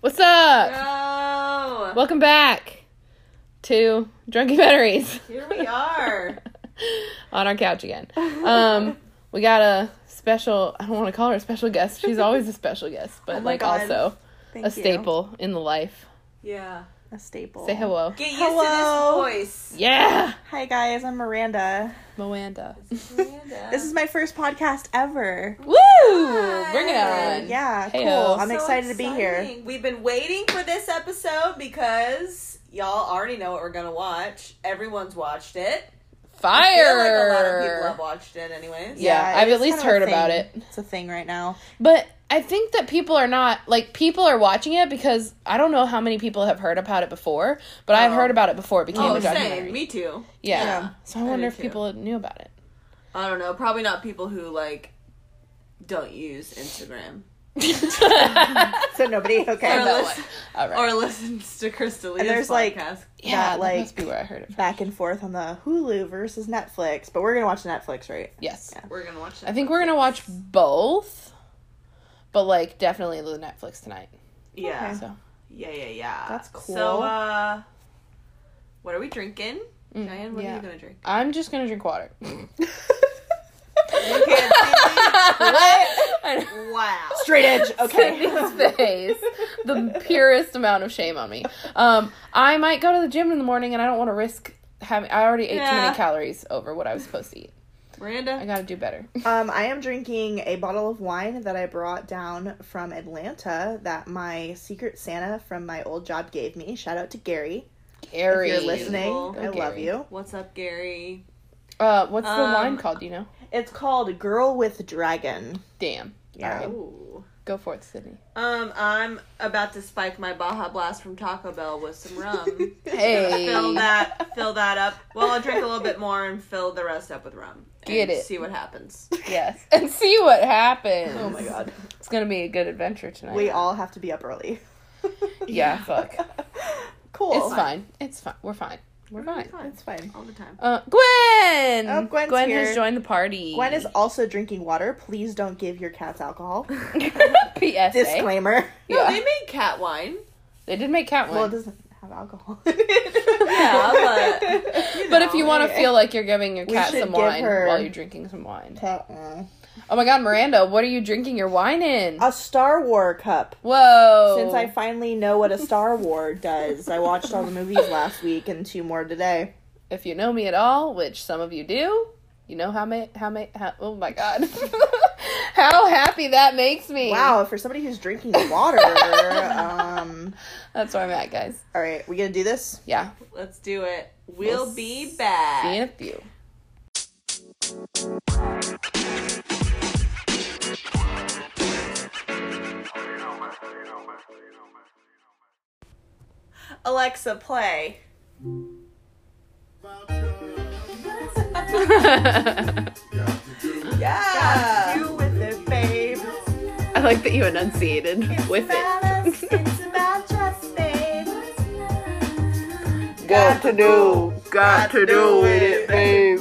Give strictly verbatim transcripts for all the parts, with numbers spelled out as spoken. What's up? Yo! Welcome back to Drunky Batteries. Here we are. On our couch again. Um, we got a special, I don't want to call her a special guest. She's always a special guest, but oh like God. also Thank a you. staple in the life. Yeah. A staple. Say hello. Get used hello. to this voice. Yeah. Hi guys, I'm Miranda. Miranda. This is, Miranda. This is my first podcast ever. Woo! Hi. Bring it on. Yeah, hey cool. Yo. I'm so excited exciting. to be here. We've been waiting for this episode because y'all already know what we're gonna watch. Everyone's watched it. Fyre. I feel like a lot of people have watched it, anyways. Yeah, yeah I've at least heard about it. It's a thing right now, but. I think that people are not, like, people are watching it because I don't know how many people have heard about it before, but oh. I've heard about it before it became oh, a documentary. Same. Me too. Yeah. yeah. So I, I wonder if too. people knew about it. I don't know. Probably not people who, like, don't use Instagram. So nobody, okay. Or, listen, right. or listens to Crystalia's and there's, podcast. Like, yeah, that, like, must be where I heard it from. Back and forth on the Hulu versus Netflix, but we're going to watch Netflix, right? Yes. Yeah. We're going to watch Netflix. I think we're going to watch both. But, like, definitely the Netflix tonight. Yeah. Okay. So. Yeah, yeah, yeah. That's cool. So, uh, what are we drinking? Mm, Diane, what yeah. are you going to drink? I'm just going to drink water. You can't see me. Wow. Straight edge. Okay. Sydney's face. The purest amount of shame on me. Um, I might go to the gym in the morning, and I don't want to risk having... I already ate yeah. too many calories over what I was supposed to eat. Miranda. I gotta do better. Um, I am drinking a bottle of wine that I brought down from Atlanta that my Secret Santa from my old job gave me. Shout out to Gary. Gary. If you're listening, Go I Gary. love you. What's up, Gary? Uh, what's um, the wine called, do you know? It's called Girl with Dragon. Damn. Yeah. Right. Ooh. Go for it, Sydney. Um, I'm about to spike my Baja Blast from Taco Bell with some rum. Hey. Fill that, fill that up. Well, I'll drink a little bit more and fill the rest up with rum. Get it. See what happens. Yes. And see what happens. Oh my God. It's going to be a good adventure tonight. We all have to be up early. Yeah, fuck. Cool. It's fine. It's fine. We're fine. We're, We're fine. fine. It's fine. All the time. Uh, Gwen! Oh, Gwen's Gwen here. has joined the party. Gwen is also drinking water. Please don't give your cats alcohol. P S A. Disclaimer. No, yeah. They made cat wine. They did make cat wine. Well, it doesn't have alcohol. Yeah, but, you know, but if you want to feel like you're giving your cat some wine while you're drinking some wine. Cat wine. Oh my God, Miranda, what are you drinking your wine in? A Star Wars cup. Whoa. Since I finally know what a Star Wars does. I watched all the movies last week and two more today. If you know me at all, which some of you do, you know how ma- how ma- how oh my God. How happy that makes me. Wow, for somebody who's drinking water. um That's where I'm at, guys. All right, we gonna do this? Yeah. Let's do it. We'll, we'll be back. See you in a few. Alexa, play. Yeah. You with it, babe. I like that you enunciated it's with about it. Us, it's about us, babe. Got, got to do, got, got to do, do with it, babe.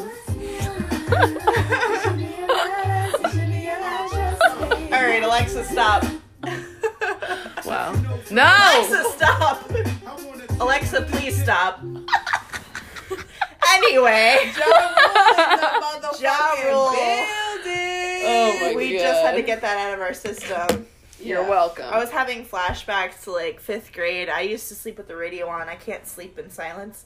All right, Alexa, stop. Wow. No. Alexa, stop. Alexa, please stop. Anyway, Ja Rule. Oh my we God. Just had to get that out of our system. You're yeah. welcome. I was having flashbacks to like fifth grade. I used to sleep with the radio on. I can't sleep in silence.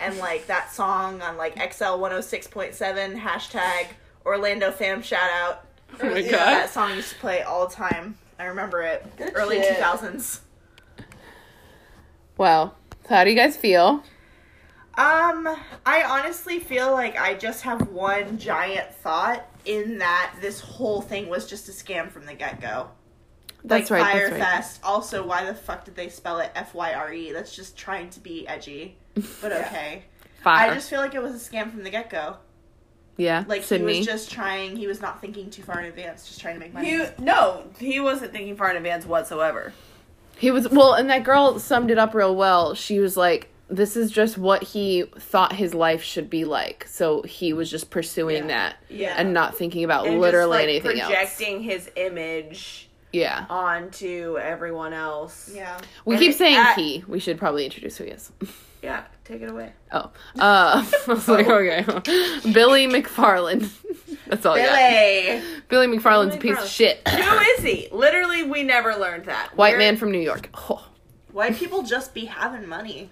And like that song on like X L one oh six point seven hashtag Orlando fam shout out. Oh my God. That song used to play all the time. I remember it. Good Early shit. two thousands. Wow. So how do you guys feel? Um, I honestly feel like I just have one giant thought in that this whole thing was just a scam from the get-go. That's like, right, Fyre Fest. Right. Also, why the fuck did they spell it F Y R E? That's just trying to be edgy, but okay. Fyre. I just feel like it was a scam from the get-go. Yeah, like Sydney. He was just trying, he was not thinking too far in advance, just trying to make money. He, no, he wasn't thinking far in advance whatsoever. He was, well, and that girl summed it up real well. She was like, this is just what he thought his life should be like. So he was just pursuing yeah. that yeah. and not thinking about and literally just, like, anything projecting else. Projecting his image yeah. on to everyone else. Yeah. We and keep saying at- he. We should probably introduce who he is. Yeah, take it away. Oh. Uh, I was like, okay. Billy McFarland. That's all Billy. I got. Billy McFarland's Billy a piece McFarland. of shit. Who is he? Literally, we never learned that. White We're, man from New York. Oh. White people just be having money.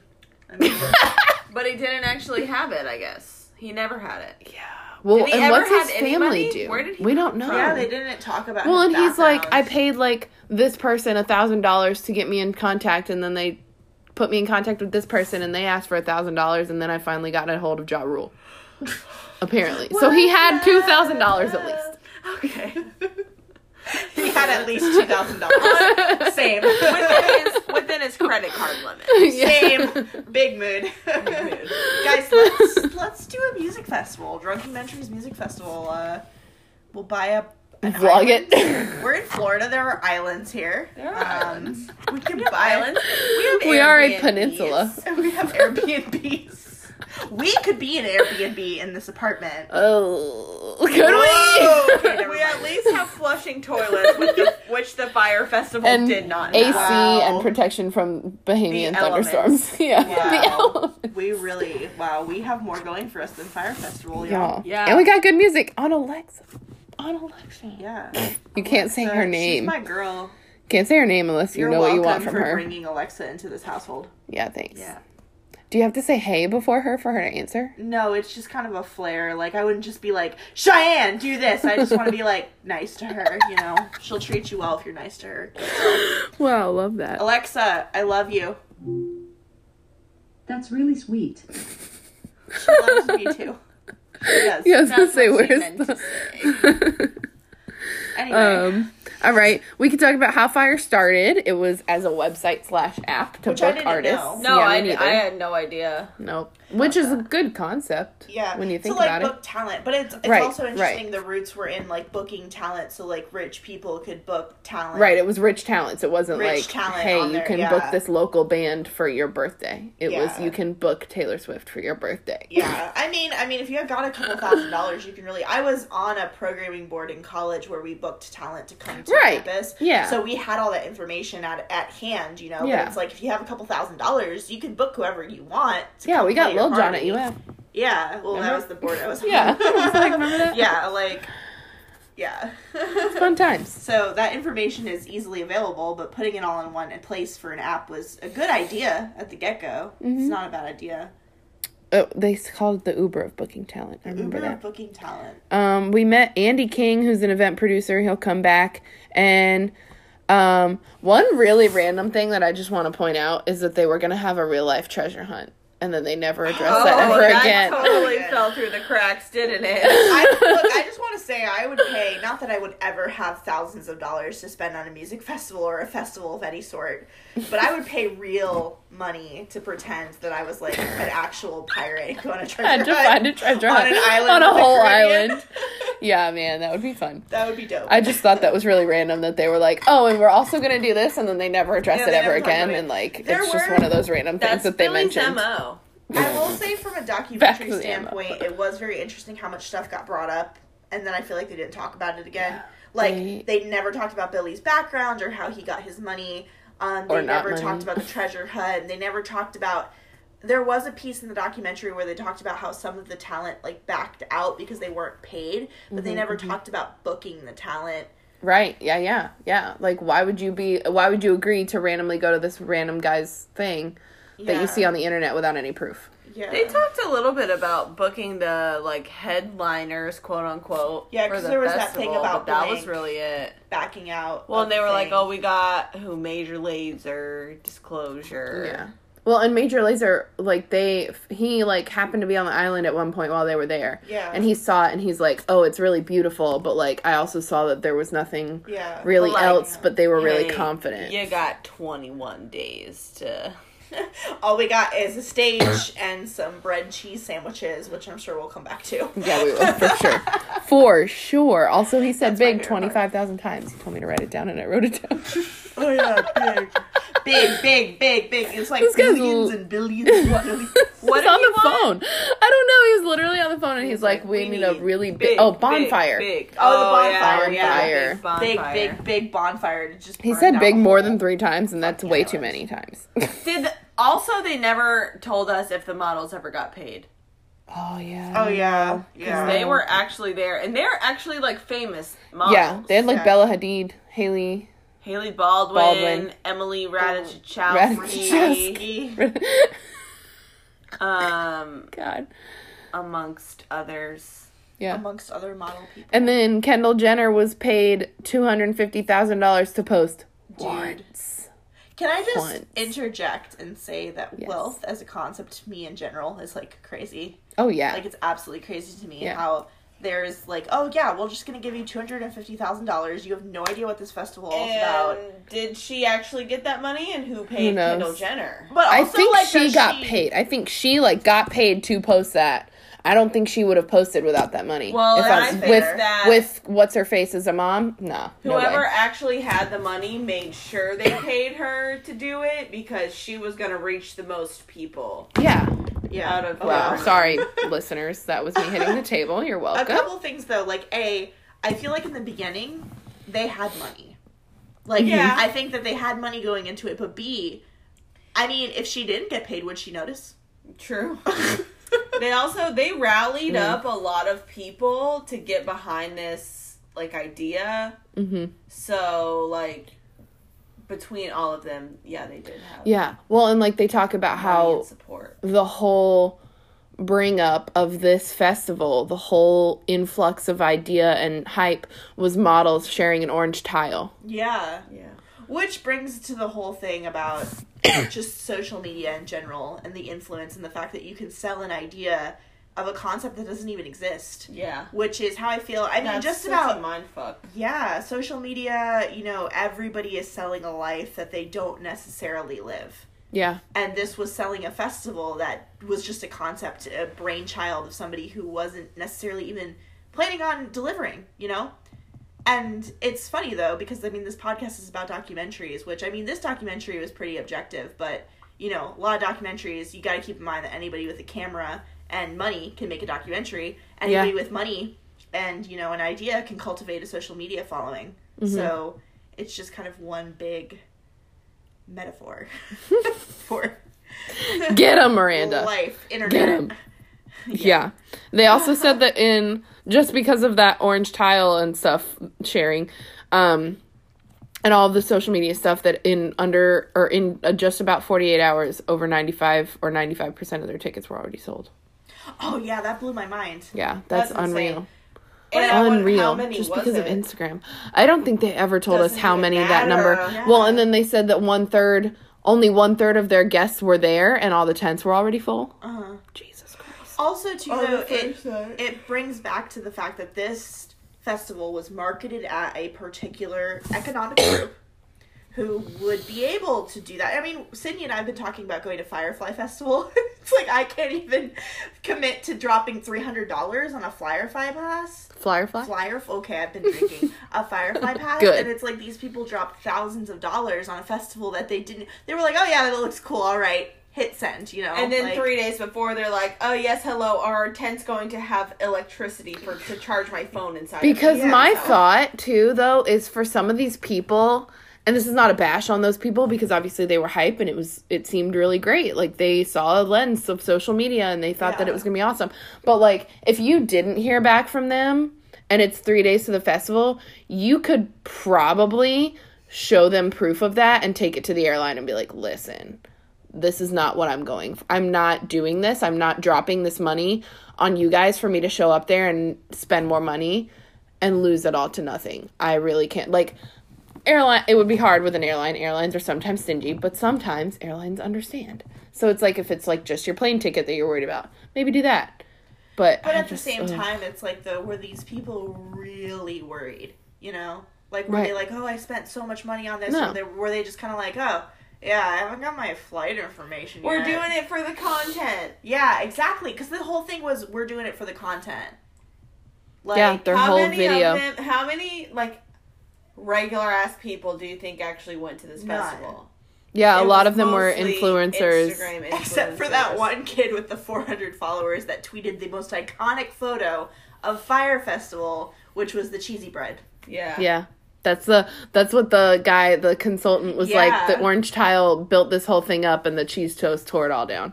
I mean, but he didn't actually have it, I guess. He never had it. Yeah. Well, did he and ever what's had his any family money? do? Where did he we don't know. From? Yeah, they didn't talk about Well, his and he's background. like, I paid, like, this person a thousand dollars to get me in contact, and then they put me in contact with this person, and they asked for a thousand dollars, and then I finally got a hold of Ja Rule. Apparently. What? So he had two thousand dollars at least. Okay. He had at least two thousand dollars. Same. Within his, within his credit card limit. Yeah. Same. Big mood. Big mood. Guys, let's, let's do a music festival. Drunkumentaries music festival. Uh, we'll buy a... Vlog it. We're in Florida. There are islands here. There are um, islands. We can we buy islands. We, have we are a peninsula. We have Airbnbs. We could be an Airbnb in this apartment. Oh, could Whoa. we? Okay, we at least have flushing toilets, which the, which the Fyre Festival and did not have. A C wow. and protection from Bahamian thunderstorms. Yeah, wow. the we really wow. We have more going for us than Fyre Festival. Yeah, yeah. And we got good music on Alexa. On Alexa. Yeah. You can't Alexa, say her name. She's my girl. Can't say her name unless you You're know what you want from for her. Bringing Alexa into this household. Yeah, thanks. Yeah. Do you have to say hey before her for her to answer? No, it's just kind of a flair. Like, I wouldn't just be like, Cheyenne, do this. I just want to be, like, nice to her, you know? She'll treat you well if you're nice to her. Wow, love that. Alexa, I love you. That's really sweet. She loves me, too. Yes, yeah, I was going to say, where's the... Anyway. Um, all right. We could talk about how Fyre started. It was as a website slash app to Which book I didn't artists. Know. No, yeah, I, I had no idea. Nope. Which is that. a good concept. Yeah. When you think so, like, about it. To, like, book talent. But it's, it's right, also interesting right. the roots were in, like, booking talent. So, like, rich people could book talent. Right. It was rich talents. It wasn't rich like, hey, you there, can yeah. book this local band for your birthday. It yeah. was, you can book Taylor Swift for your birthday. Yeah. I mean, I mean, if you got a couple thousand dollars, you can really... I was on a programming board in college where we booked talent to come to right. campus. Yeah. So we had all that information at at hand, you know. Yeah. But it's like, if you have a couple thousand dollars, you can book whoever you want. To yeah, we got Lil Jon at U F. Yeah. Well, remember? That was the board I was on. Yeah. I was like, yeah, like, yeah. It's fun times. So that information is easily available, but putting it all in one place for an app was a good idea at the get-go. Mm-hmm. It's not a bad idea. Oh, they called it the Uber of booking talent. I remember Uber that. Uber of booking talent. Um, we met Andy King, who's an event producer. He'll come back. And um, one really random thing that I just want to point out is that they were going to have a real-life treasure hunt. And then they never addressed oh, that ever that again. Oh, totally fell through the cracks, didn't it? I, look, I just want to say I would pay, not that I would ever have thousands of dollars to spend on a music festival or a festival of any sort, but I would pay real money to pretend that I was, like, an actual pirate and go on a treasure yeah, hunt. A treasure hunt. On an island. On a whole island. Yeah, man, that would be fun. That would be dope. I just thought that was really random that they were like, oh, and we're also going to do this, and then they never addressed yeah, it ever again, and, like, there it's were, just one of those random things that they mentioned. M O I will say, from a documentary standpoint, it was very interesting how much stuff got brought up, and then I feel like they didn't talk about it again. Yeah. Like, right. they never talked about Billy's background or how he got his money. Um, they or never money. talked about the treasure hunt. They never talked about... There was a piece in the documentary where they talked about how some of the talent, like, backed out because they weren't paid, but mm-hmm, they never mm-hmm. talked about booking the talent. Right, yeah, yeah, yeah. Like, why would you be... Why would you agree to randomly go to this random guy's thing... that yeah. you see on the internet without any proof. Yeah. They talked a little bit about booking the, like, headliners, quote unquote. Yeah, because the there was festival, that thing about that was really it. Backing out. Well, and they the were thing. like, "Oh, we got who? Major Lazer, Disclosure." Yeah. Well, and Major Lazer, like they, he like happened to be on the island at one point while they were there. Yeah. And he saw it, and he's like, "Oh, it's really beautiful," but like I also saw that there was nothing. Yeah. Really like, else, but they were hey, really confident. You got twenty-one days to. All we got is a stage and some bread and cheese sandwiches, which I'm sure we'll come back to. Yeah, we will, for sure. For sure. Also, he said That's big twenty-five thousand times. He told me to write it down, and I wrote it down. Oh, yeah, big. big, big, big, big. It's like billions and billions. What are we, what are on the want? phone. I don't know. He was literally on the phone, and he's, he's like, like, we need a really big, big oh, bonfire. Big, big. Oh, the bonfire. Oh, yeah, yeah, bonfire. bonfire. Big, big, big bonfire. To just he said big more than three times, and that's yeah, way too was. many times. Did the, also, they never told us if the models ever got paid. Oh, yeah. Oh, yeah. Because yeah. they were actually there. And they're actually, like, famous models. Yeah. They had, like, yeah. Bella Hadid, Hailey... Hailey Baldwin, Baldwin. Emily Ratajkowski. Ratajkowski. um, God. Amongst others. Yeah. Amongst other model people. And then Kendall Jenner was paid two hundred fifty thousand dollars to post. Dude. Once. Can I just Once. interject and say that yes. wealth as a concept to me in general is, like, crazy. Oh, yeah. Like, it's absolutely crazy to me yeah. how there's, like, oh, yeah, we're just going to give you two hundred fifty thousand dollars. You have no idea what this festival is about. Did she actually get that money? And who paid who Kendall Jenner? But also, I think like, she got she... paid. I think she, like, got paid to post that. I don't think she would have posted without that money. Well, if I was, I think with, that with what's-her-face as a mom, nah, no. Whoever actually had the money made sure they paid her to do it because she was going to reach the most people. Yeah. Yeah. Out of wow. Sorry, listeners. That was me hitting the table. You're welcome. A couple things, though. Like, A, I feel like in the beginning, they had money. Like, yeah. I think that they had money going into it. But B, I mean, if she didn't get paid, would she notice? True. They also, they rallied mm. up a lot of people to get behind this, like, idea. Mm-hmm. So, like, between all of them, yeah, they did have. Yeah. Well, and, like, they talk about how support. the whole bring up of this festival, the whole influx of idea and hype was models sharing an orange tile. Yeah. Yeah. Which brings to the whole thing about just social media in general and the influence and the fact that you can sell an idea of a concept that doesn't even exist. Yeah. Which is how I feel. I That's mean, just about... a mind fuck. Yeah. Social media, you know, everybody is selling a life that they don't necessarily live. Yeah. And this was selling a festival that was just a concept, a brainchild of somebody who wasn't necessarily even planning on delivering, you know? And it's funny, though, because, I mean, this podcast is about documentaries, which, I mean, this documentary was pretty objective, but, you know, a lot of documentaries, you gotta keep in mind that anybody with a camera and money can make a documentary. Anybody yeah. with money and, you know, an idea can cultivate a social media following. Mm-hmm. So, it's just kind of one big metaphor for... Get 'em, Miranda. Life, internet. Get 'em. Yeah. yeah. They also said that in... Just because of that orange tile and stuff sharing, um, and all of the social media stuff that in under or in just about forty-eight hours, over ninety-five or ninety-five percent of their tickets were already sold. Oh yeah, that blew my mind. Yeah, that's, that's unreal. It's unreal. Just because it? of Instagram, I don't think they ever told Doesn't us how many matter. that number. Yeah. Well, and then they said that one third, only one third of their guests were there, and all the tents were already full. Uh huh. Also, too, oh, though, it, it brings back to the fact that this festival was marketed at a particular economic group who would be able to do that. I mean, Sydney and I have been talking about going to Firefly Festival. It's like I can't even commit to dropping three hundred dollars on a Firefly pass. Firefly? Flyer, okay, I've been drinking. A Firefly pass. Good. And it's like these people dropped thousands of dollars on a festival that they didn't. They were like, oh, yeah, that looks cool. All right. Hit send, you know. And then like, three days before, they're like, "Oh yes, hello, our tent's going to have electricity for to charge my phone inside." Because of my yeah, so. thought too, though, is for some of these people, and this is not a bash on those people because obviously they were hype and it was it seemed really great. Like they saw a lens of social media and they thought yeah. that it was gonna be awesome. But like, if you didn't hear back from them, and it's three days to the festival, you could probably show them proof of that and take it to the airline and be like, "Listen, this is not what I'm going for. I'm not doing this. I'm not dropping this money on you guys for me to show up there and spend more money and lose it all to nothing. I really can't." Like, airline, it would be hard with an airline. Airlines are sometimes stingy, but sometimes airlines understand. So it's like if it's, like, just your plane ticket that you're worried about, maybe do that. But, but at just, the same ugh. time, it's like, though, were these people really worried, you know? Like, were right. they like, oh, I spent so much money on this? No. Or they, were they just kind of like, oh... yeah, I haven't got my flight information yet. We're doing it for the content. Yeah, exactly. Because the whole thing was, we're doing it for the content. Like, yeah, their how whole many video. Of them, how many, like, regular-ass people do you think actually went to this None. festival? Yeah, it a lot of them were influencers. influencers. Except for that one kid with the four hundred followers that tweeted the most iconic photo of Fyre Festival, which was the cheesy bread. Yeah. Yeah. That's the that's what the guy, the consultant, was yeah. like. The orange tile built this whole thing up, and the cheese toast tore it all down.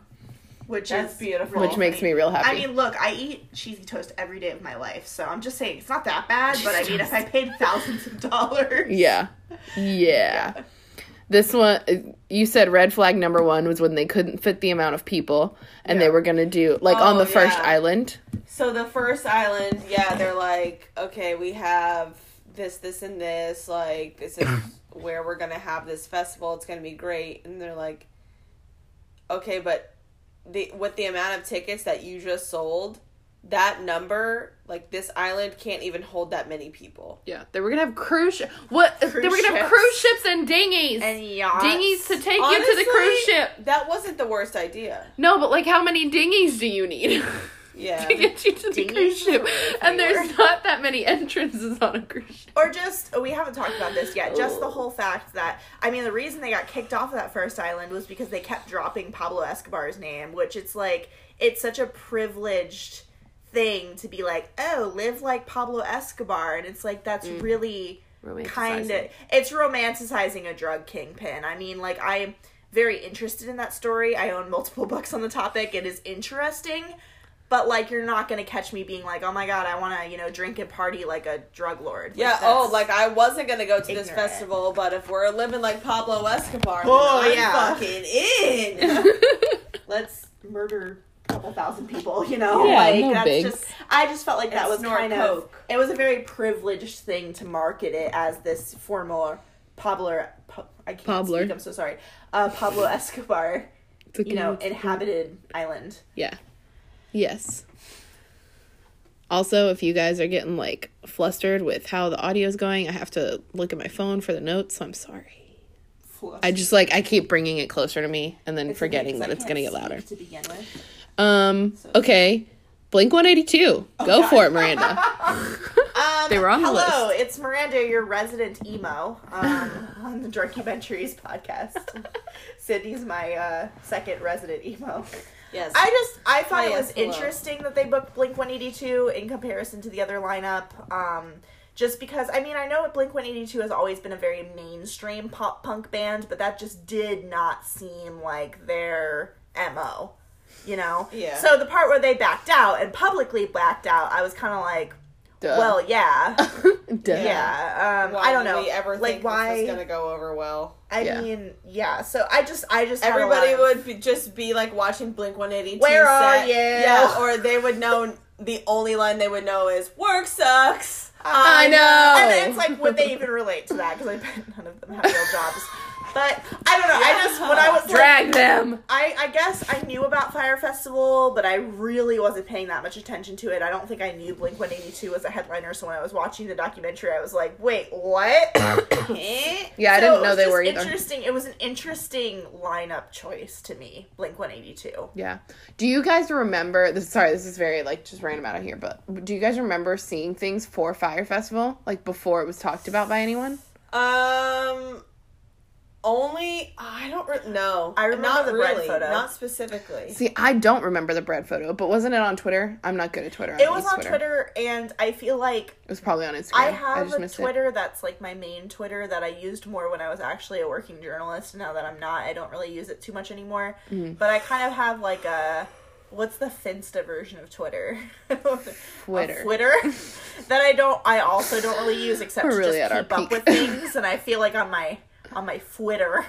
Which that's is beautiful. Which makes me real happy. I mean, look, I eat cheesy toast every day of my life, so I'm just saying it's not that bad. Cheese but I mean, toast. If I paid thousands of dollars, yeah, yeah. yeah. This one, you said red flag number one was when they couldn't fit the amount of people, and yeah. they were going to do, like, oh, on the first yeah. island. So the first island, yeah, they're like, okay, we have this, this, and this, like, this is where we're going to have this festival, it's going to be great, and they're like, okay, but the with the amount of tickets that you just sold, that number, like, this island can't even hold that many people. Yeah, they were gonna have cruise ships. What? Cruise they were gonna have cruise ships and dinghies and yachts. Dinghies to take Honestly, you to the cruise ship. That wasn't the worst idea. No, but like, how many dinghies do you need? Yeah, to get you to the dinghies cruise ship, really and there's not that many entrances on a cruise ship. Or just we haven't talked about this yet. Just Ooh. the whole fact that I mean, the reason they got kicked off of that first island was because they kept dropping Pablo Escobar's name, which it's like it's such a privileged thing to be like, oh, live like Pablo Escobar, and it's like that's mm. really kind of it's romanticizing a drug kingpin. I mean, like, I'm very interested in that story. I own multiple books on the topic. It is interesting, but like, you're not gonna catch me being like, oh my god, I want to, you know, drink and party like a drug lord. Like, yeah. Oh, like I wasn't gonna go to ignorant. this festival, but if we're living like Pablo Escobar, oh, I'm yeah. fucking in. Let's murder couple thousand people, you know, yeah, like no that's bigs. just I just felt like that it's was kind Coke. of it was a very privileged thing to market it as this formal Pablo pa- I can't Pabler. speak I'm so sorry uh Pablo Escobar you know inhabited island. Yeah. Yes. Also, if you guys are getting like flustered with how the audio is going, I have to look at my phone for the notes, so I'm sorry. Flustered. I just like I keep bringing it closer to me and then it's forgetting that I it's gonna get louder to begin with. Um, okay, Blink one eighty-two. Oh, Go God. for it, Miranda. um, they were on hello, the list. Hello, it's Miranda, your resident emo, um, on the Drunkumentaries podcast. Sydney's my, uh, second resident emo. Yes. I just, I thought oh, it was yes, interesting that they booked Blink one eighty-two in comparison to the other lineup, um... Just because, I mean, I know Blink one eighty-two has always been a very mainstream pop punk band, but that just did not seem like their M O, you know? Yeah. So the part where they backed out and publicly backed out, I was kind of like, Duh. well, yeah. Duh. Yeah. Um, why I don't know. Did we ever like, think why? This was going to go over well? I yeah. mean, yeah. So I just, I just Everybody of... would be, just be like watching Blink one eighty-two. Where are set. you? Yeah. Or they would know, the only line they would know is, work sucks. Um, I know. And then it's like, would they even relate to that? Because I bet none of them have real jobs. But I don't know. Yeah. I just when I was drag like, them. I, I guess I knew about Fyre Festival, but I really wasn't paying that much attention to it. I don't think I knew Blink one eighty-two was a headliner. So when I was watching the documentary, I was like, wait, what? yeah, I so didn't know they were either. Interesting. It was an interesting lineup choice to me. Blink one eighty-two. Yeah. Do you guys remember? This, sorry, this is very like just random out of here, but do you guys remember seeing things for Fyre Festival like before it was talked about by anyone? Um. Only I don't re- no I remember not the really, bread photo not specifically. See, I don't remember the bread photo, but wasn't it on Twitter? I'm not good at Twitter. It was on Twitter. Twitter, and I feel like it was probably on Instagram. I have I just a Twitter it. that's like my main Twitter that I used more when I was actually a working journalist. Now that I'm not, I don't really use it too much anymore. Mm-hmm. But I kind of have like a what's the Finsta version of Twitter? Twitter. Twitter. that I don't. I also don't really use except We're to really just keep up peak. with things, and I feel like on my. On my Twitter.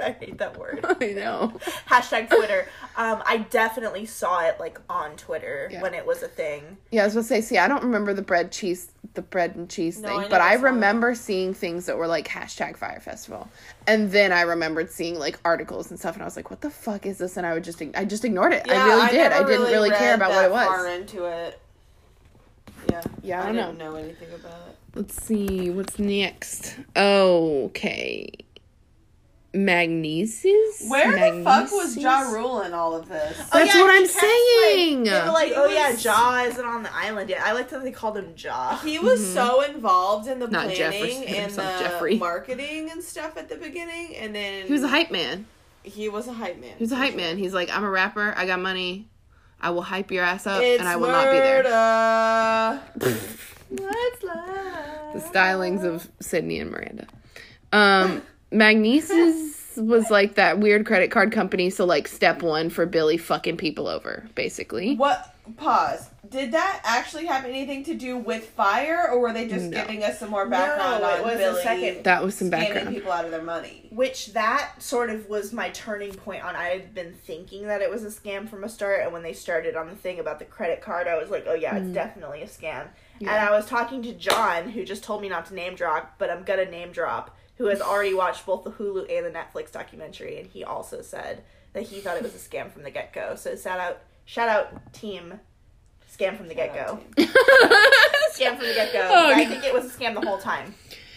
I hate that word. I know. Hashtag Twitter. Um, I definitely saw it, like, on Twitter yeah. when it was a thing. Yeah, I was going to say, see, I don't remember the bread cheese, the bread and cheese no, thing, I but I remember that. seeing things that were, like, hashtag Fyre Festival. And then I remembered seeing, like, articles and stuff, and I was like, what the fuck is this? And I would just, I just ignored it. Yeah, I really I did. I didn't really, really care about what it was. Far into it. Yeah. Yeah, I, I don't didn't know. know anything about it. Let's see, what's next? Okay. Magnises? Where Magnises? The fuck was Ja Rule in all of this? Oh, that's yeah, what I'm saying. Like, they were like, he oh was... yeah, Ja isn't on the island yet. I liked how they called him Ja. He was mm-hmm. so involved in the Not planning and the Jeffrey. marketing and stuff at the beginning, and then he was a hype man. He was a hype man. He was a hype sure. man. He's like, I'm a rapper. I got money. I will hype your ass up, it's and I will murder. Not be there. What's love? The stylings of Sydney and Miranda. Um. Magnises was like that weird credit card company, so like step one for Billy fucking people over, basically. What? Pause. Did that actually have anything to do with Fyre, or were they just no. giving us some more background no, on it was Billy? A second that was some background. Scamming people out of their money. Which that sort of was my turning point on. I had been thinking that it was a scam from a start, and when they started on the thing about the credit card, I was like, oh yeah, it's mm. definitely a scam. Yeah. And I was talking to John, who just told me not to name drop, but I'm gonna name drop, who has already watched both the Hulu and the Netflix documentary, and he also said that he thought it was a scam from the get-go. So shout out, shout out team scam from the shout get-go. Scam from the get-go. Oh, I think it was a scam the whole time.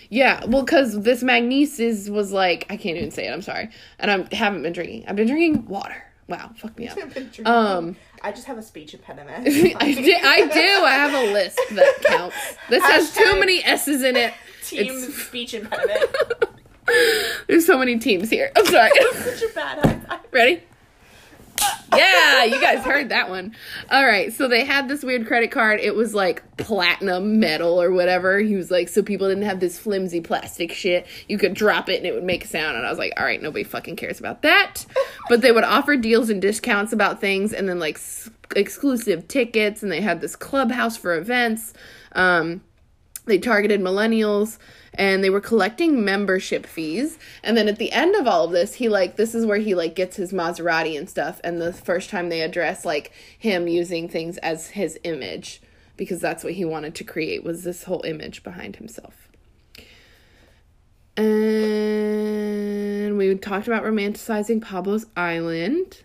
Yeah, well, because this Magnises was like, I can't even say it, I'm sorry. And I haven't been drinking. I've been drinking water. Wow, fuck me up. Um, I just have a speech impediment. I, do, I do. I have a list that counts. This Hashtag has too many S's in it. Team it's... speech impediment. There's so many teams here. I'm sorry. Such a bad high five. Ready? Yeah, you guys heard that one. All right, so they had this weird credit card. It was like platinum metal or whatever. He was like, so people didn't have this flimsy plastic shit. You could drop it and it would make a sound. And I was like, all right, nobody fucking cares about that. But they would offer deals and discounts about things, and then like s- exclusive tickets. And they had this clubhouse for events. Um, they targeted millennials. And they were collecting membership fees. And then at the end of all of this, he, like, this is where he, like, gets his Maserati and stuff. And the first time they address, like, him using things as his image. Because that's what he wanted to create, was this whole image behind himself. And we talked about romanticizing Pablo's Island.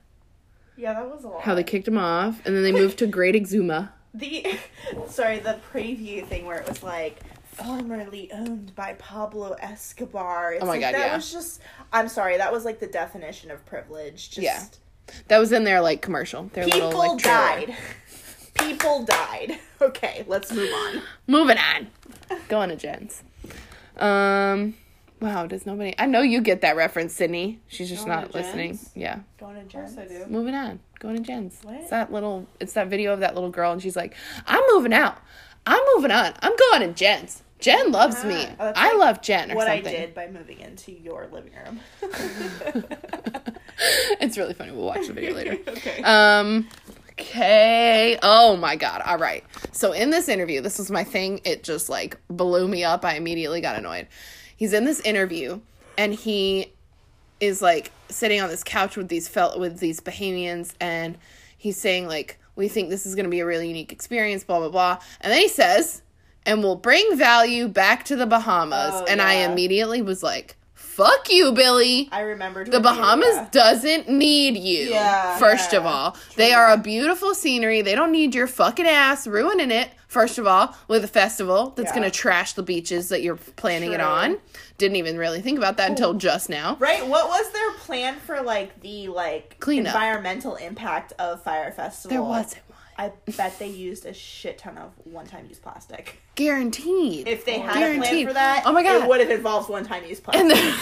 Yeah, that was a lot. How they kicked him off. And then they moved to Great Exuma. The, sorry, the preview thing where it was, like... formerly owned by Pablo Escobar. It's oh my like, god, that yeah. was just, I'm sorry, that was like the definition of privilege. Just yeah. That was in their like commercial. Their people little, like, died. People died. Okay, let's move on. Moving on. Going to Jen's. Um, wow, does nobody, I know you get that reference, Sydney. She's just Going not listening. Yeah. Going to Jen's. I do. Moving on. Going to Jen's. What? It's that little, it's that video of that little girl and she's like, I'm moving out. I'm moving on. I'm going to Jen's. Jen loves ah, me. Oh, I like love Jen or what something. What I did by moving into your living room. It's really funny. We'll watch the video later. Okay. Um, okay. Oh, my God. All right. So in this interview, this was my thing. It just, like, blew me up. I immediately got annoyed. He's in this interview, and he is, like, sitting on this couch with these fel- with these Bahamians, and he's saying, like, we think this is going to be a really unique experience, blah, blah, blah. And then he says, and we'll bring value back to the Bahamas. Oh, and yeah. I immediately was like, fuck you, Billy. I remembered. The Bahamas you, doesn't need you, yeah, first yeah. of all. True. They are a beautiful scenery. They don't need your fucking ass ruining it, first of all, with a festival that's yeah. going to trash the beaches that you're planning True. it on. Didn't even really think about that Ooh. until just now. Right? What was their plan for, like, the, like, Clean environmental up. impact of Fyre Festival? There wasn't one. I bet they used a shit ton of one-time-use plastic. Guaranteed. If they had Guaranteed. a plan for that, oh my God. it would have involved one-time-use plastic. And then,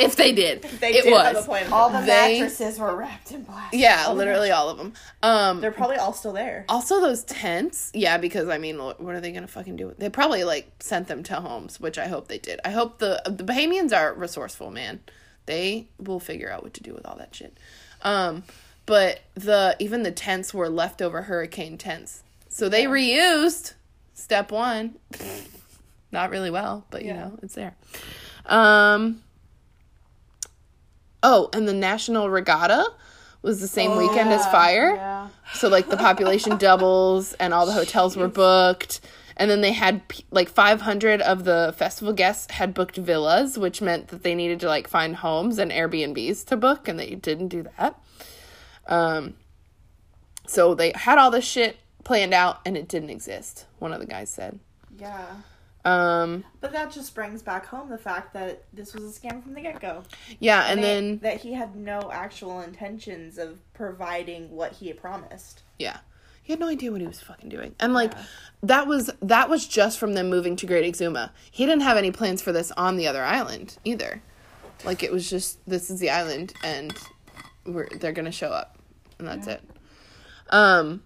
if they did. If they it did was. Have a plan all the they, mattresses were wrapped in plastic. Yeah, all literally all of them. Um, They're probably all still there. Also those tents. Yeah, because, I mean, what are they going to fucking do? They probably, like, sent them to homes, which I hope they did. I hope the, the Bahamians are resourceful, man. They will figure out what to do with all that shit. Um... But the even the tents were leftover hurricane tents. So they yeah. reused step one. Not really well, but, you yeah. know, it's there. Um, oh, and the National Regatta was the same oh, weekend yeah. as Fyre. Yeah. So, like, the population doubles and all the hotels Jeez. were booked. And then they had, like, five hundred of the festival guests had booked villas, which meant that they needed to, like, find homes and Airbnbs to book, and they didn't do that. Um, so they had all this shit planned out, and it didn't exist, one of the guys said. Yeah. Um, but that just brings back home the fact that this was a scam from the get-go. Yeah, and, and then... It, that he had no actual intentions of providing what he had promised. Yeah. He had no idea what he was fucking doing. And, like, yeah. that was that was just from them moving to Great Exuma. He didn't have any plans for this on the other island, either. Like, it was just, this is the island, and we're they're gonna show up. And that's yeah. it. Um,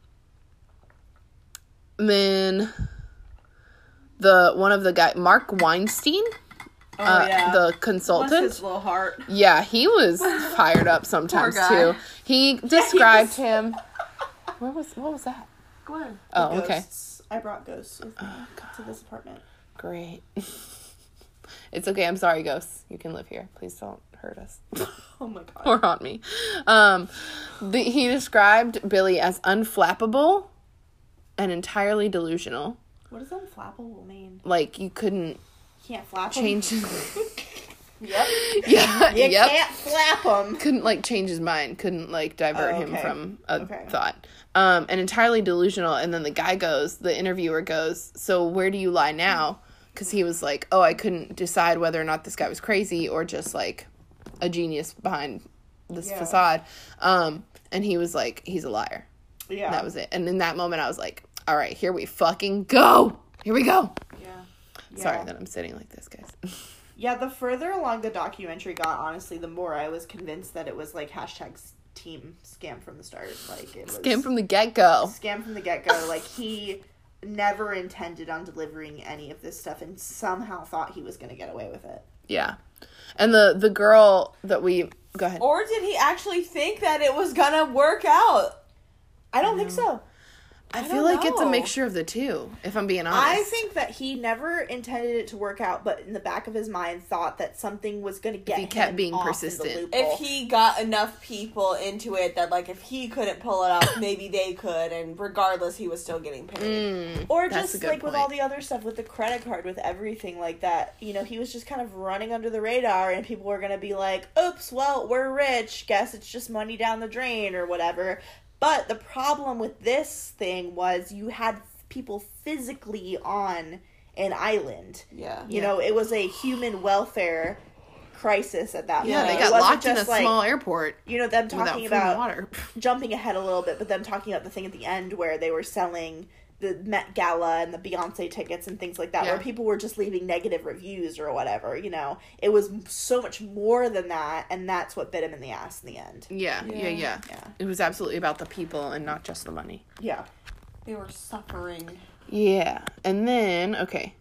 and then... The one of the guy, Mark Weinstein, oh, uh, yeah. the consultant. Bless his little heart. Yeah, he was fired up sometimes too. He described yeah, he was... him. Where was what was that? Glenn. Oh, okay. I brought ghosts with me oh, to this apartment. Great. It's okay. I'm sorry, ghosts. You can live here. Please don't hurt us. Oh my god. Or haunt me. Um, the, he described Billy as unflappable and entirely delusional. What does unflappable mean? Like, you couldn't... You can't flap them? Change... yep. Yeah, you yep. can't flap them. Couldn't, like, change his mind. Couldn't, like, divert oh, okay. him from a okay. thought. Um, and entirely delusional. And then the guy goes, the interviewer goes, so where do you lie now? Because he was like, oh, I couldn't decide whether or not this guy was crazy or just, like, a genius behind this yeah. facade. Um, and he was like, he's a liar. Yeah. And that was it. And in that moment, I was like... All right, here we fucking go. Here we go. Yeah. yeah. Sorry that I'm sitting like this, guys. Yeah, the further along the documentary got, honestly, the more I was convinced that it was, like, hashtag team scam from the start. Like, it was... Scam from the get-go. Scam from the get-go. Like, he never intended on delivering any of this stuff and somehow thought he was going to get away with it. Yeah. And the, the girl that we... Go ahead. Or did he actually think that it was going to work out? I don't mm. think so. I, I feel like know. It's a mixture of the two, if I'm being honest. I think that he never intended it to work out, but in the back of his mind thought that something was going to get if he him kept being persistent. If he got enough people into it that, like, if he couldn't pull it off, maybe they could, and regardless, he was still getting paid. Mm, or just, like, point. With all the other stuff, with the credit card, with everything like that, you know, he was just kind of running under the radar, and people were going to be like, oops, well, we're rich, guess it's just money down the drain, or whatever. But the problem with this thing was you had people physically on an island. Yeah. You yeah. know, it was a human welfare crisis at that point. Yeah, they got locked in a like, small airport. You know, them talking about water. Jumping ahead a little bit, but them talking about the thing at the end where they were selling the Met Gala and the Beyonce tickets and things like that, yeah. where people were just leaving negative reviews or whatever, you know. It was so much more than that, and that's what bit him in the ass in the end. Yeah, yeah, yeah. yeah. yeah. It was absolutely about the people and not just the money. Yeah. They were suffering. Yeah. And then, okay.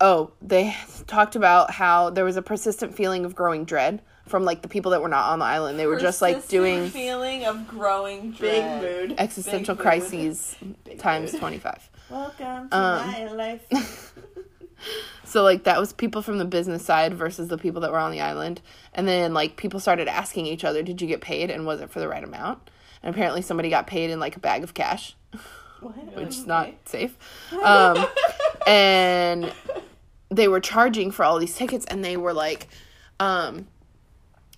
Oh, they talked about how there was a persistent feeling of growing dread from, like, the people that were not on the island. They were persistent just, like, doing... feeling of growing dread. Big mood. Existential big crises big times mood. twenty-five. Welcome to um, my life. So, like, that was people from the business side versus the people that were on the island. And then, like, people started asking each other, did you get paid? And was it for the right amount? And apparently somebody got paid in, like, a bag of cash. What? Which is not safe. Um, and they were charging for all these tickets, and they were, like... Um,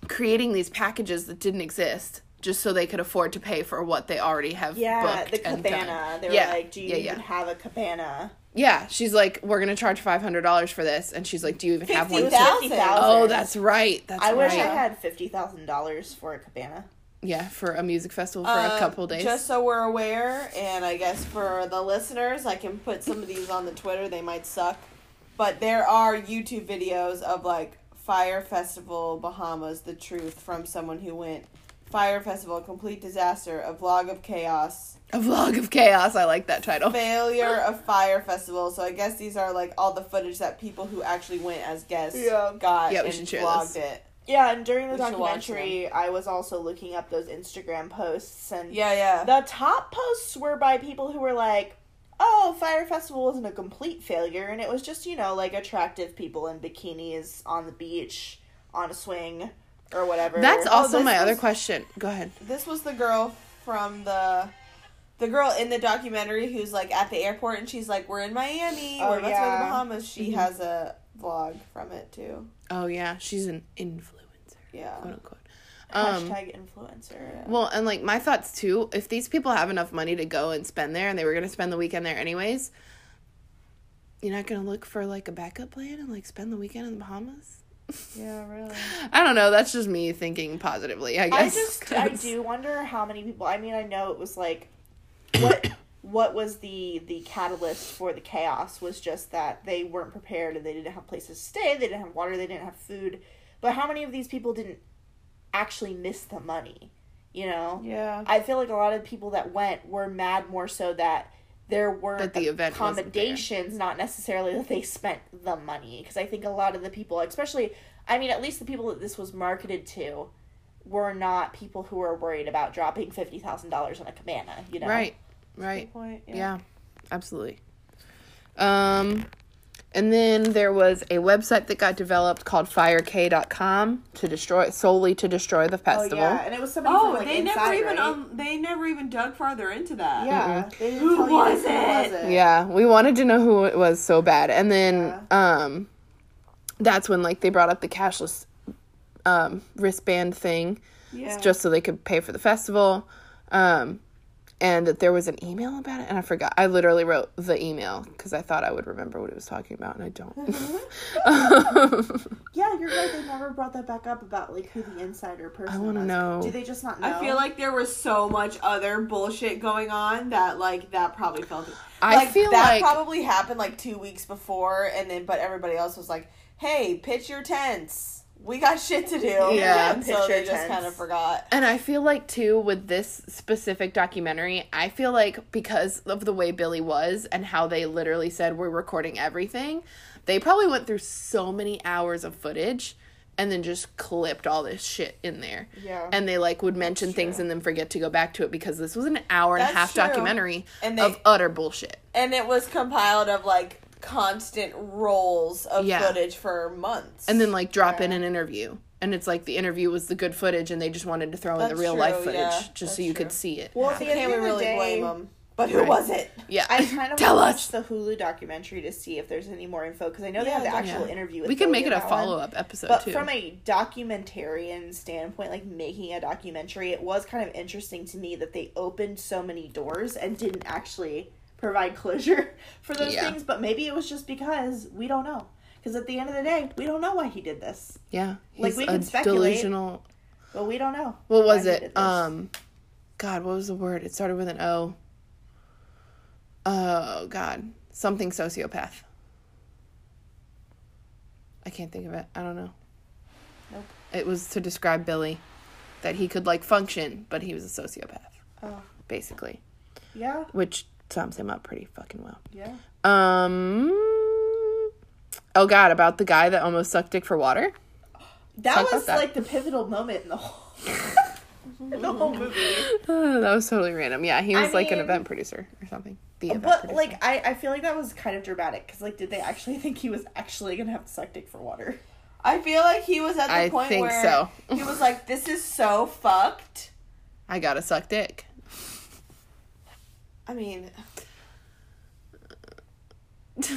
creating these packages that didn't exist just so they could afford to pay for what they already have yeah, booked. Yeah, the cabana. They were yeah. like, do you yeah, yeah. even have a cabana? Yeah. She's like, we're going to charge five hundred dollars for this. And she's like, do you even have one? fifty thousand dollars. Oh, that's right. That's I right. wish I had fifty thousand dollars for a cabana. Yeah, for a music festival for um, a couple days. Just so we're aware, and I guess for the listeners, I can put some of these on the Twitter. They might suck. But there are YouTube videos of, like, Fyre Festival Bahamas, the truth from someone who went. Fyre Festival, complete disaster, a vlog of chaos. A vlog of chaos, I like that title. Failure of Fyre Festival. So I guess these are, like, all the footage that people who actually went as guests yeah. got yeah, and vlogged it. Yeah, and during the we documentary, I was also looking up those Instagram posts. And yeah, yeah. the top posts were by people who were like, oh, Fyre Festival wasn't a complete failure, and it was just, you know, like, attractive people in bikinis on the beach, on a swing, or whatever. That's also oh, my was, other question. Go ahead. This was the girl from the... The girl in the documentary who's, like, at the airport, and she's like, we're in Miami, oh, we're about yeah. to the Bahamas. She mm-hmm. has a vlog from it, too. Oh, yeah. She's an influencer. Yeah. Quote, unquote. Um, Hashtag influencer. Well, and, like, my thoughts, too, if these people have enough money to go and spend there, and they were going to spend the weekend there anyways, You're not going to look for, like, a backup plan and, like, spend the weekend in the Bahamas? Yeah, really. I don't know. That's just me thinking positively, I guess. I just, cause... I do wonder how many people, I mean, I know it was, like, what what was the, the catalyst for the chaos was just that they weren't prepared and they didn't have places to stay, they didn't have water, they didn't have food. But how many of these people didn't actually miss the money, you know? Yeah. I feel like a lot of people that went were mad more so that there weren't the accommodations, not necessarily that they spent the money. Because I think a lot of the people, especially, I mean, at least the people that this was marketed to were not people who were worried about dropping fifty thousand dollars on a cabana, you know? Right, right. Point, yeah. yeah, absolutely. Um, and then there was a website that got developed called Fyrek dot com to destroy, solely to destroy the festival. Oh, yeah, and it was somebody oh, from, like, they inside, never even right? um, they never even dug farther into that. Yeah. Mm-hmm. Who was it? was it? Yeah, we wanted to know who it was so bad. And then yeah. um, that's when, like, they brought up the cashless um, wristband thing yeah. just so they could pay for the festival. Um And that there was an email about it, and I forgot. I literally wrote the email because I thought I would remember what it was talking about, and I don't. um, yeah, you're right. They never brought that back up about, like, who the insider person was. I want to know. Do they just not know? I feel like there was so much other bullshit going on that, like, that probably felt. I like, feel that like that probably happened, like, two weeks before, and then but everybody else was like, "Hey, pitch your tents. We got shit to do." Yeah. And so they just kind of forgot. And I feel like, too, with this specific documentary, I feel like because of the way Billy was and how they literally said, we're recording everything, they probably went through so many hours of footage and then just clipped all this shit in there. Yeah. And they, like, would mention things and then forget to go back to it because this was an hour and a half documentary of utter bullshit. And it was compiled of, like... constant rolls of yeah. footage for months, and then, like, drop yeah. in an interview, and it's like the interview was the good footage, and they just wanted to throw that's in the real true, life footage yeah. just that's so you true. Could see it. Well, at the end can't we really day, blame them? But who right. was it? Yeah, I kind of watched the Hulu documentary to see if there's any more info because I know yeah, they have the actual yeah. interview. With we can make it a follow up episode, but too. From a documentarian standpoint, like making a documentary, it was kind of interesting to me that they opened so many doors and didn't actually provide closure for those yeah. things, but maybe it was just because we don't know. Because at the end of the day, we don't know why he did this. Yeah, like we can speculate, delusional. But we don't know. What was it? Um, God, what was the word? It started with an O. Oh God, something sociopath. I can't think of it. I don't know. Nope. It was to describe Billy, that he could, like, function, but he was a sociopath. Oh. Basically. Yeah. Which sums him up pretty fucking well. Yeah. Um. Oh, God, about the guy that almost sucked dick for water? That Talk was, that. like, the pivotal moment in the whole, in the whole movie. Uh, that was totally random. Yeah, he was, I like, mean, an event producer or something. The event But, producer. like, I, I feel like that was kind of dramatic, because, like, did they actually think he was actually going to have to suck dick for water? I feel like he was at the I point where so. he was like, this is so fucked. I gotta suck dick. I mean, yeah.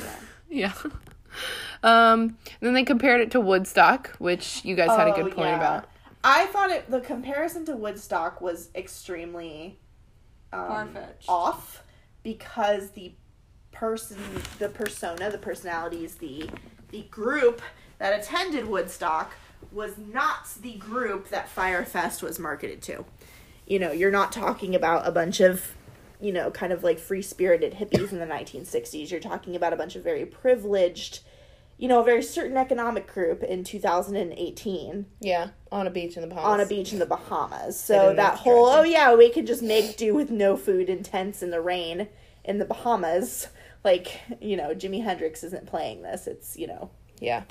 yeah. Um, then they compared it to Woodstock, which you guys oh, had a good point yeah. about. I thought it the comparison to Woodstock was extremely um, far-fetched. Off because the person, the persona, the personalities, the the group that attended Woodstock was not the group that Firefest was marketed to. You know, you're not talking about a bunch of, you know, kind of like free-spirited hippies in the nineteen sixties. You're talking about a bunch of very privileged, you know, a very certain economic group in two thousand eighteen. Yeah, on a beach in the Bahamas. On a beach in the Bahamas. So that whole, oh yeah, we could just make do with no food and tents in the rain in the Bahamas. Like, you know, Jimi Hendrix isn't playing this. It's, you know. Yeah.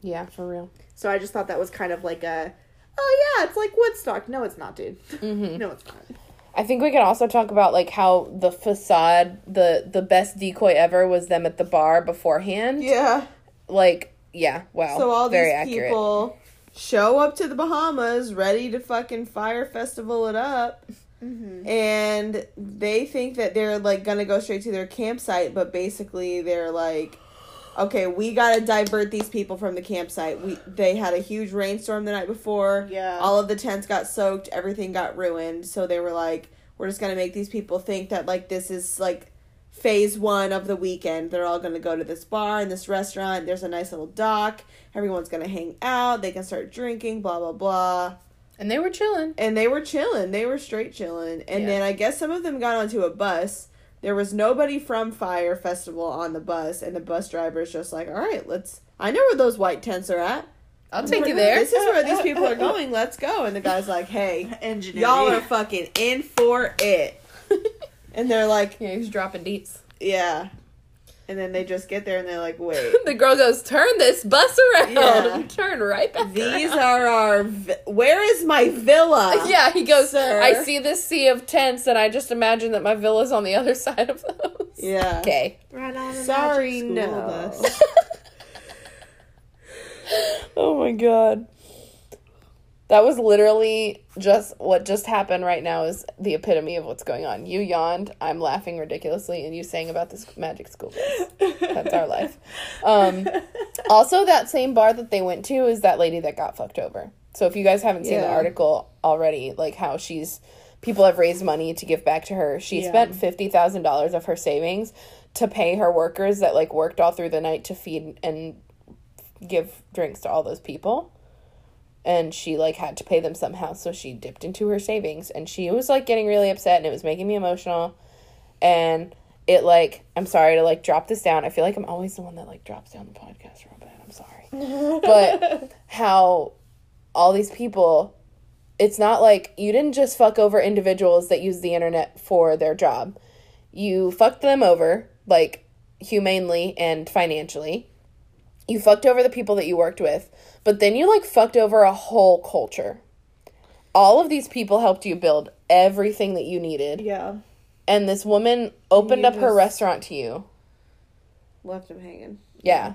Yeah, for real. So I just thought that was kind of like a, oh yeah, it's like Woodstock. No, it's not, dude. Mm-hmm. No, it's not. I think we can also talk about, like, how the facade, the, the best decoy ever was them at the bar beforehand. Yeah. Like, yeah, wow. So all Very these accurate. people show up to the Bahamas ready to fucking Fyre Festival it up. Mm-hmm. And they think that they're, like, going to go straight to their campsite, but basically they're like, okay, we got to divert these people from the campsite. We They had a huge rainstorm the night before. Yeah. All of the tents got soaked. Everything got ruined. So they were like, we're just going to make these people think that, like, this is, like, phase one of the weekend. They're all going to go to this bar and this restaurant. There's a nice little dock. Everyone's going to hang out. They can start drinking, blah, blah, blah. And they were chilling. And they were chilling. They were straight chilling. And yeah. then I guess some of them got onto a bus. There was nobody from Fyre Festival on the bus, and the bus driver is just like, all right, let's... I know where those white tents are at. I'll I'm take you there. This is where these people are going. Let's go. And the guy's like, hey, engineer, y'all are fucking in for it. And they're like... Yeah, he's dropping deets. Yeah. And then they just get there, and they're like, wait. The girl goes, turn this bus around. Yeah. Turn right back These around. are our... Vi- Where is my villa? Yeah, he goes, sir? I see this sea of tents, and I just imagine that my villa's on the other side of those. Yeah. Okay. Right on Sorry, no. Bus. Oh, my God. That was literally just what just happened right now is the epitome of what's going on. You yawned, I'm laughing ridiculously, and you sang about this magic school bus. That's our life. Um, also, that same bar that they went to is that lady that got fucked over. So if you guys haven't seen yeah. the article already, like how she's, people have raised money to give back to her. She yeah. spent fifty thousand dollars of her savings to pay her workers that like worked all through the night to feed and give drinks to all those people. And she, like, had to pay them somehow, so she dipped into her savings. And she was, like, getting really upset, and it was making me emotional. And it, like, I'm sorry to, like, drop this down. I feel like I'm always the one that, like, drops down the podcast real bad. I'm sorry. But how all these people, it's not like you didn't just fuck over individuals that use the internet for their job. You fucked them over, like, humanely and financially. You fucked over the people that you worked with, but then you, like, fucked over a whole culture. All of these people helped you build everything that you needed. Yeah. And this woman opened up her restaurant to you. Left them hanging. Yeah.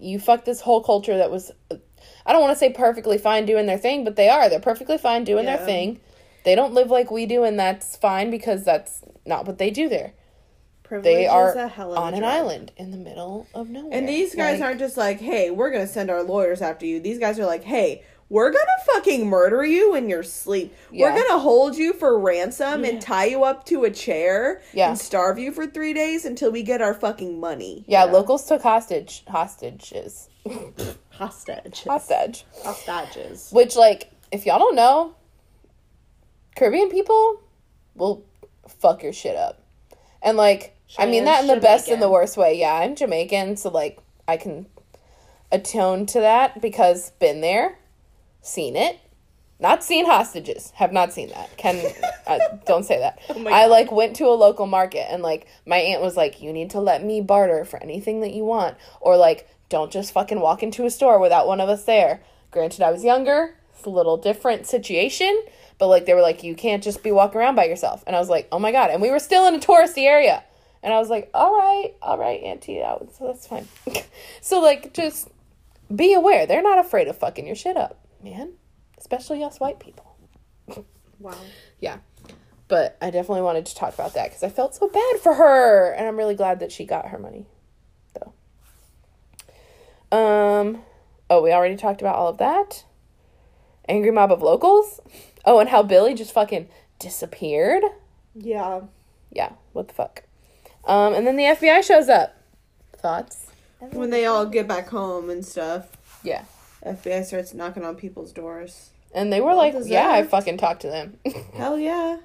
You fucked this whole culture that was, I don't want to say perfectly fine doing their thing, but they are. They're perfectly fine doing yeah. their thing. They don't live like we do, and that's fine because that's not what they do there. Privilege they are a hell of on a an island in the middle of nowhere. And these guys like, aren't just like, hey, we're going to send our lawyers after you. These guys are like, hey, we're going to fucking murder you in your sleep. Yeah. We're going to hold you for ransom yeah. and tie you up to a chair yeah. and starve you for three days until we get our fucking money. Yeah, yeah. Locals took hostage hostages. Hostages. Hostage. Hostages. Which, like, if y'all don't know, Caribbean people will fuck your shit up. And, like, She I mean that in the Jamaican. best and the worst way. Yeah, I'm Jamaican, so, like, I can atone to that because been there, seen it. Not seen hostages. Have not seen that. Can uh, don't say that. Oh my God. I, like, went to a local market, and, like, my aunt was like, you need to let me barter for anything that you want. Or, like, don't just fucking walk into a store without one of us there. Granted, I was younger. It's a little different situation. But, like, they were like, you can't just be walking around by yourself. And I was like, oh, my God. And we were still in a touristy area. And I was like, all right, all right, Auntie, that was, that's fine. So, like, just be aware. They're not afraid of fucking your shit up, man. Especially us white people. Wow. Yeah. But I definitely wanted to talk about that because I felt so bad for her. And I'm really glad that she got her money, though. Um, oh, we already talked about all of that. Angry mob of locals. Oh, and how Billy just fucking disappeared. Yeah. Yeah, what the fuck. Um, and then the F B I shows up. Thoughts? When they all get back home and stuff. Yeah. F B I starts knocking on people's doors. And they were like, yeah, I fucking talked to them. Hell yeah.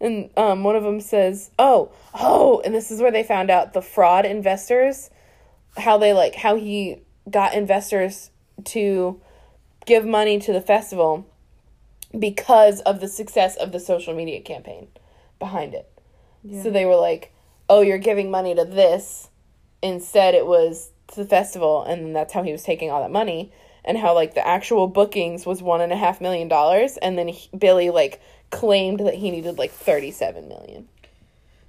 And um, one of them says, oh, oh, and this is where they found out the fraud investors, how they like, how he got investors to give money to the festival because of the success of the social media campaign behind it. Yeah. So they were like, oh, you're giving money to this. Instead, it was to the festival, and that's how he was taking all that money, and how, like, the actual bookings was one and a half million dollars, and then he, Billy, like, claimed that he needed, like, thirty-seven million dollars.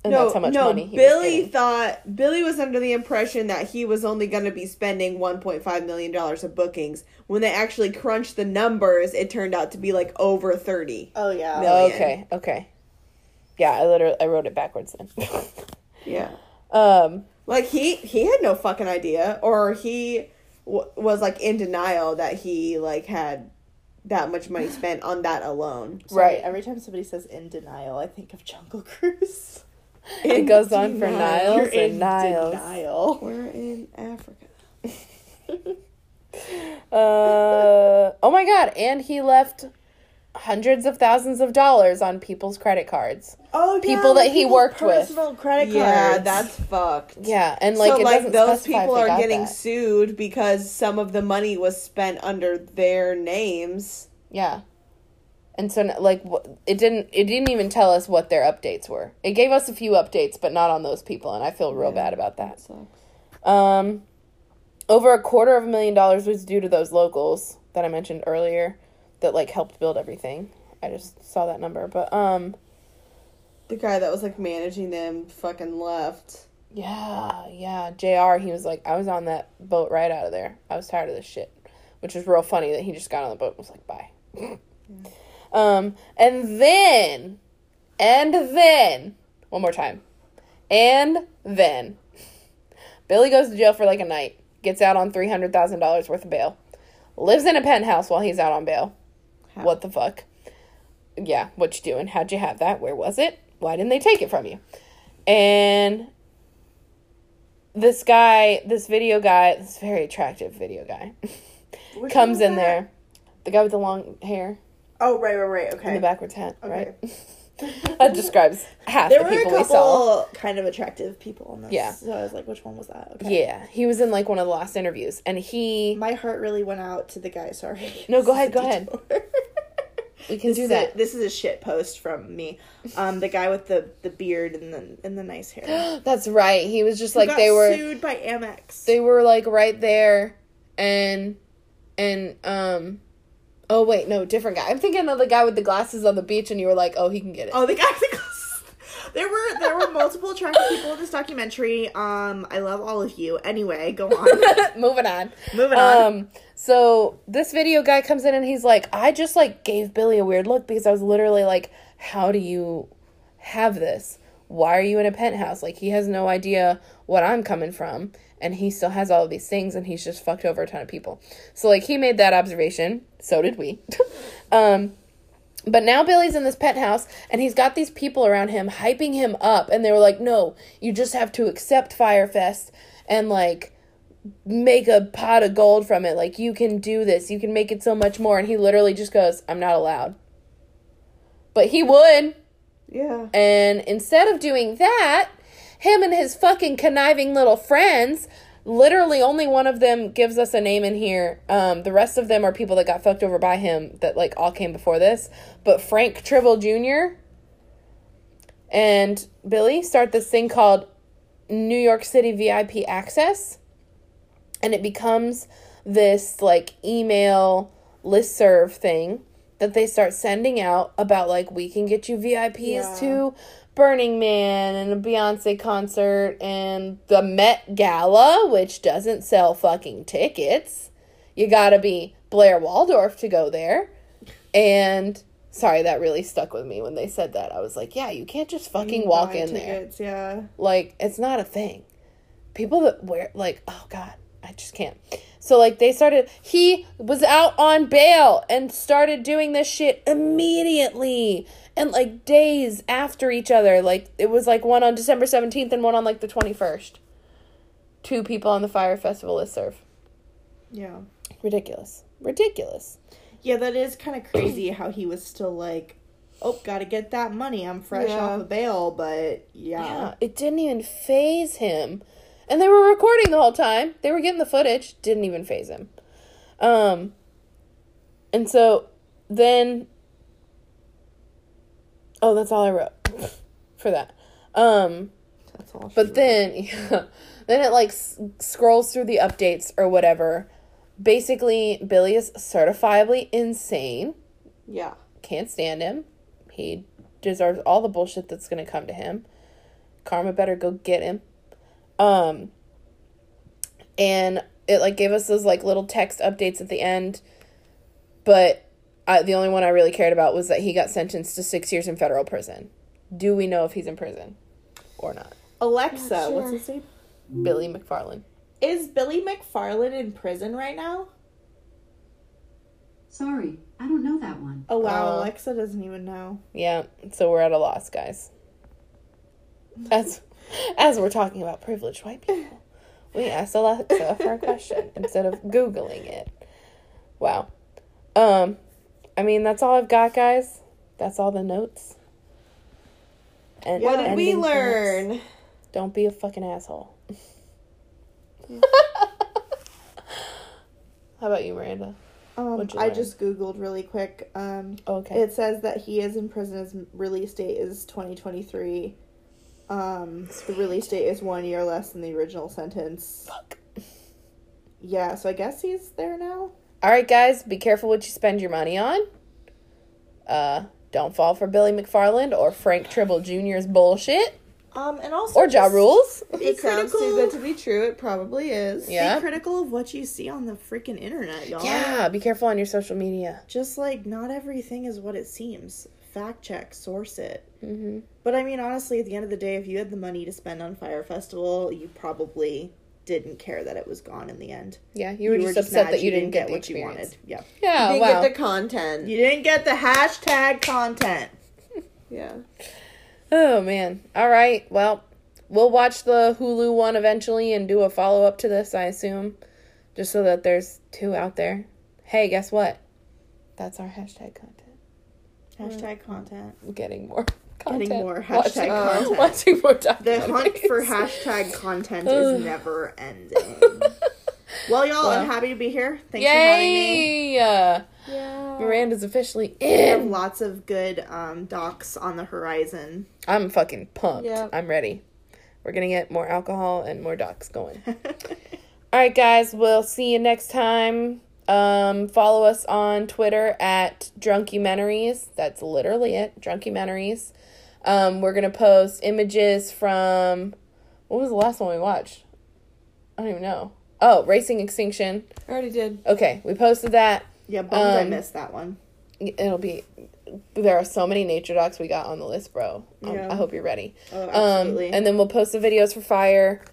And no, that's how much no, money he Billy was getting. thought, Billy was under the impression that he was only going to be spending one point five million dollars of bookings. When they actually crunched the numbers, it turned out to be, like, over thirty. Oh, yeah. Million. Okay, okay. Yeah, I literally, I wrote it backwards then. Yeah. Um, like, he, he had no fucking idea, or he w- was, like, in denial that he, like, had that much money spent on that alone. Sorry, right. Every time somebody says in denial, I think of Jungle Cruise. It goes on for Niles and Niles. We're in Africa. uh, oh my god, and he left hundreds of thousands of dollars on people's credit cards. Oh, yeah. People that he worked with. Personal credit cards. Yeah, that's fucked. Yeah, and like, so, it like those people are getting that. sued because some of the money was spent under their names. Yeah. And so, like, it didn't it didn't even tell us what their updates were. It gave us a few updates, but not on those people, and I feel real yeah, bad about that. Sucks. Um, over a quarter of a million dollars was due to those locals that I mentioned earlier that, like, helped build everything. I just saw that number, but, um... the guy that was, like, managing them fucking left. Yeah, yeah. J R, he was like, I was on that boat right out of there. I was tired of this shit. Which is real funny that he just got on the boat and was like, bye. Yeah. Um, and then, and then, one more time, and then, Billy goes to jail for like a night, gets out on three hundred thousand dollars worth of bail, lives in a penthouse while he's out on bail. How? What the fuck? Yeah, what you doing? How'd you have that? Where was it? Why didn't they take it from you? And this guy, this video guy, this very attractive video guy, comes in that? there. The guy with the long hair. Oh, right, right, right, okay. In the backwards hat, okay. Right? That describes half there the people we saw. There were a couple kind of attractive people on this. Yeah. So I was like, which one was that? Okay. Yeah. He was in, like, one of the last interviews, and he... My heart really went out to the guy, sorry. No, go ahead, go ahead. We can this do that. A, this is a shit post from me. Um, the guy with the, the beard and the and the nice hair. That's right. He was just, Who like, got they were... sued by Amex. They were, like, right there, and... And, um... Oh, wait, no, different guy. I'm thinking of the guy with the glasses on the beach, and you were like, oh, he can get it. Oh, the guy with the glasses. There were, there were multiple attractive people in this documentary. Um, I love all of you. Anyway, go on. Moving on. Moving on. Um, so this video guy comes in, and he's like, I just, like, gave Billy a weird look because I was literally like, how do you have this? Why are you in a penthouse? Like, he has no idea what I'm coming from, and he still has all of these things, and he's just fucked over a ton of people. So, like, he made that observation. So did we. um, but now Billy's in this penthouse, and he's got these people around him hyping him up, and they were like, no, you just have to accept Firefest and, like, make a pot of gold from it. Like, you can do this. You can make it so much more. And he literally just goes, I'm not allowed. But he would. Yeah. And instead of doing that... him and his fucking conniving little friends, literally only one of them gives us a name in here. Um, the rest of them are people that got fucked over by him that, like, all came before this. But Frank Tribble Junior and Billy start this thing called New York City V I P Access. And it becomes this, like, email listserv thing that they start sending out about, like, we can get you V I Ps yeah. to... Burning Man and a Beyonce concert and the Met Gala, which doesn't sell fucking tickets. You gotta be Blair Waldorf to go there. And, sorry, that really stuck with me when they said that. I was like, yeah, you can't just fucking walk in tickets, there. Yeah. Like, it's not a thing. People that wear, like, oh, God, I just can't. So, like, they started, he was out on bail and started doing this shit immediately. And, like, days after each other, like, it was, like, one on December seventeenth and one on, like, the twenty-first. Two people on the Fyre Festival listserv. Yeah. Ridiculous. Ridiculous. Yeah, that is kind of crazy how he was still, like, oh, gotta get that money. I'm fresh yeah. off of bail, but, yeah. Yeah, it didn't even phase him. And they were recording the whole time. They were getting the footage. Didn't even phase him. Um, and so, then... Oh, that's all I wrote for that. Um, that's all. But then, yeah, then it like s- scrolls through the updates or whatever. Basically, Billy is certifiably insane. Yeah. Can't stand him. He deserves all the bullshit that's going to come to him. Karma better go get him. Um, and it like gave us those like little text updates at the end. But... Uh, the only one I really cared about was that he got sentenced to six years in federal prison. Do we know if he's in prison or not? Alexa, not sure. What's his name? Billy McFarland. Is Billy McFarland in prison right now? Sorry, I don't know that one. Oh, wow, uh, Alexa doesn't even know. Yeah, so we're at a loss, guys. That's as we're talking about privileged white people. We asked Alexa for a question instead of Googling it. Wow. Um, I mean, that's all I've got, guys. That's all the notes. And what did we learn? Comments. Don't be a fucking asshole. Yeah. How about you, Miranda? Um, you I learn? just Googled really quick. Um, oh, okay. It says that he is in prison. His release date is twenty twenty-three. Um, the release date is one year less than the original sentence. Fuck. Yeah, so I guess he's there now. All right, guys, be careful what you spend your money on. Uh, don't fall for Billy McFarland or Frank Tribble Junior's bullshit. Um, and also or Ja Rule's. It sounds too good to be true. It probably is. Yeah. Be critical of what you see on the freaking internet, y'all. Yeah, be careful on your social media. Just like not everything is what it seems. Fact check, source it. Mm-hmm. But I mean, honestly, at the end of the day, if you had the money to spend on Fyre Festival, you probably didn't care that it was gone in the end. Yeah, you were, you just, were just upset that you, you didn't get, get what experience. you wanted. Yeah, yeah, you didn't wow. get the content. You didn't get the hashtag content. Yeah. Oh man. All right. Well, we'll watch the Hulu one eventually and do a follow up to this, I assume, just so that there's two out there. Hey, guess what? That's our hashtag content. Hashtag content. I'm getting more content. Getting more hashtag watching, content. Uh, watching more documentaries. The hunt for hashtag content is never ending. Well, y'all, well, I'm happy to be here. Thanks yay! for having me. Yeah. Miranda's officially in. We have lots of good um, docs on the horizon. I'm fucking pumped. Yep. I'm ready. We're going to get more alcohol and more docs going. All right, guys. We'll see you next time. Um, follow us on Twitter at Drunkumentaries. That's literally it. Drunkumentaries. Um, we're going to post images from, what was the last one we watched? I don't even know. Oh, Racing Extinction. I already did. Okay. We posted that. Yeah, but um, I missed that one. It'll be, there are so many nature docs we got on the list, bro. Um, yeah. I hope you're ready. Oh, absolutely. Um, and then we'll post the videos for Fyre.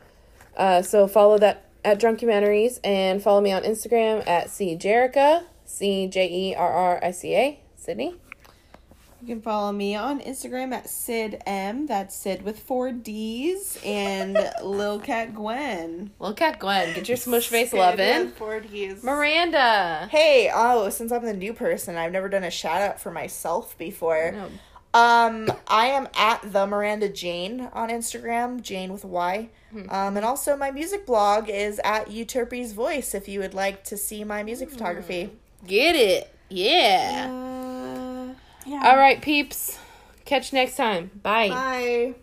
Uh, so follow that at Drunkumentaries, and follow me on Instagram at cjerica, C J E R R I C A. Sydney? You can follow me on Instagram at sidm, that's Sid with four D's, and Lil Cat Gwen. Lil Cat Gwen, get your smush face loving. four D's. Miranda! Hey, oh, since I'm the new person, I've never done a shout out for myself before. No. Um, I am at the Miranda Jane on Instagram, Jane with a Y. Um, and also my music blog is at Euterpe's Voice if you would like to see my music mm. photography. Get it. Yeah. Uh, yeah. All right, peeps. Catch you next time. Bye. Bye.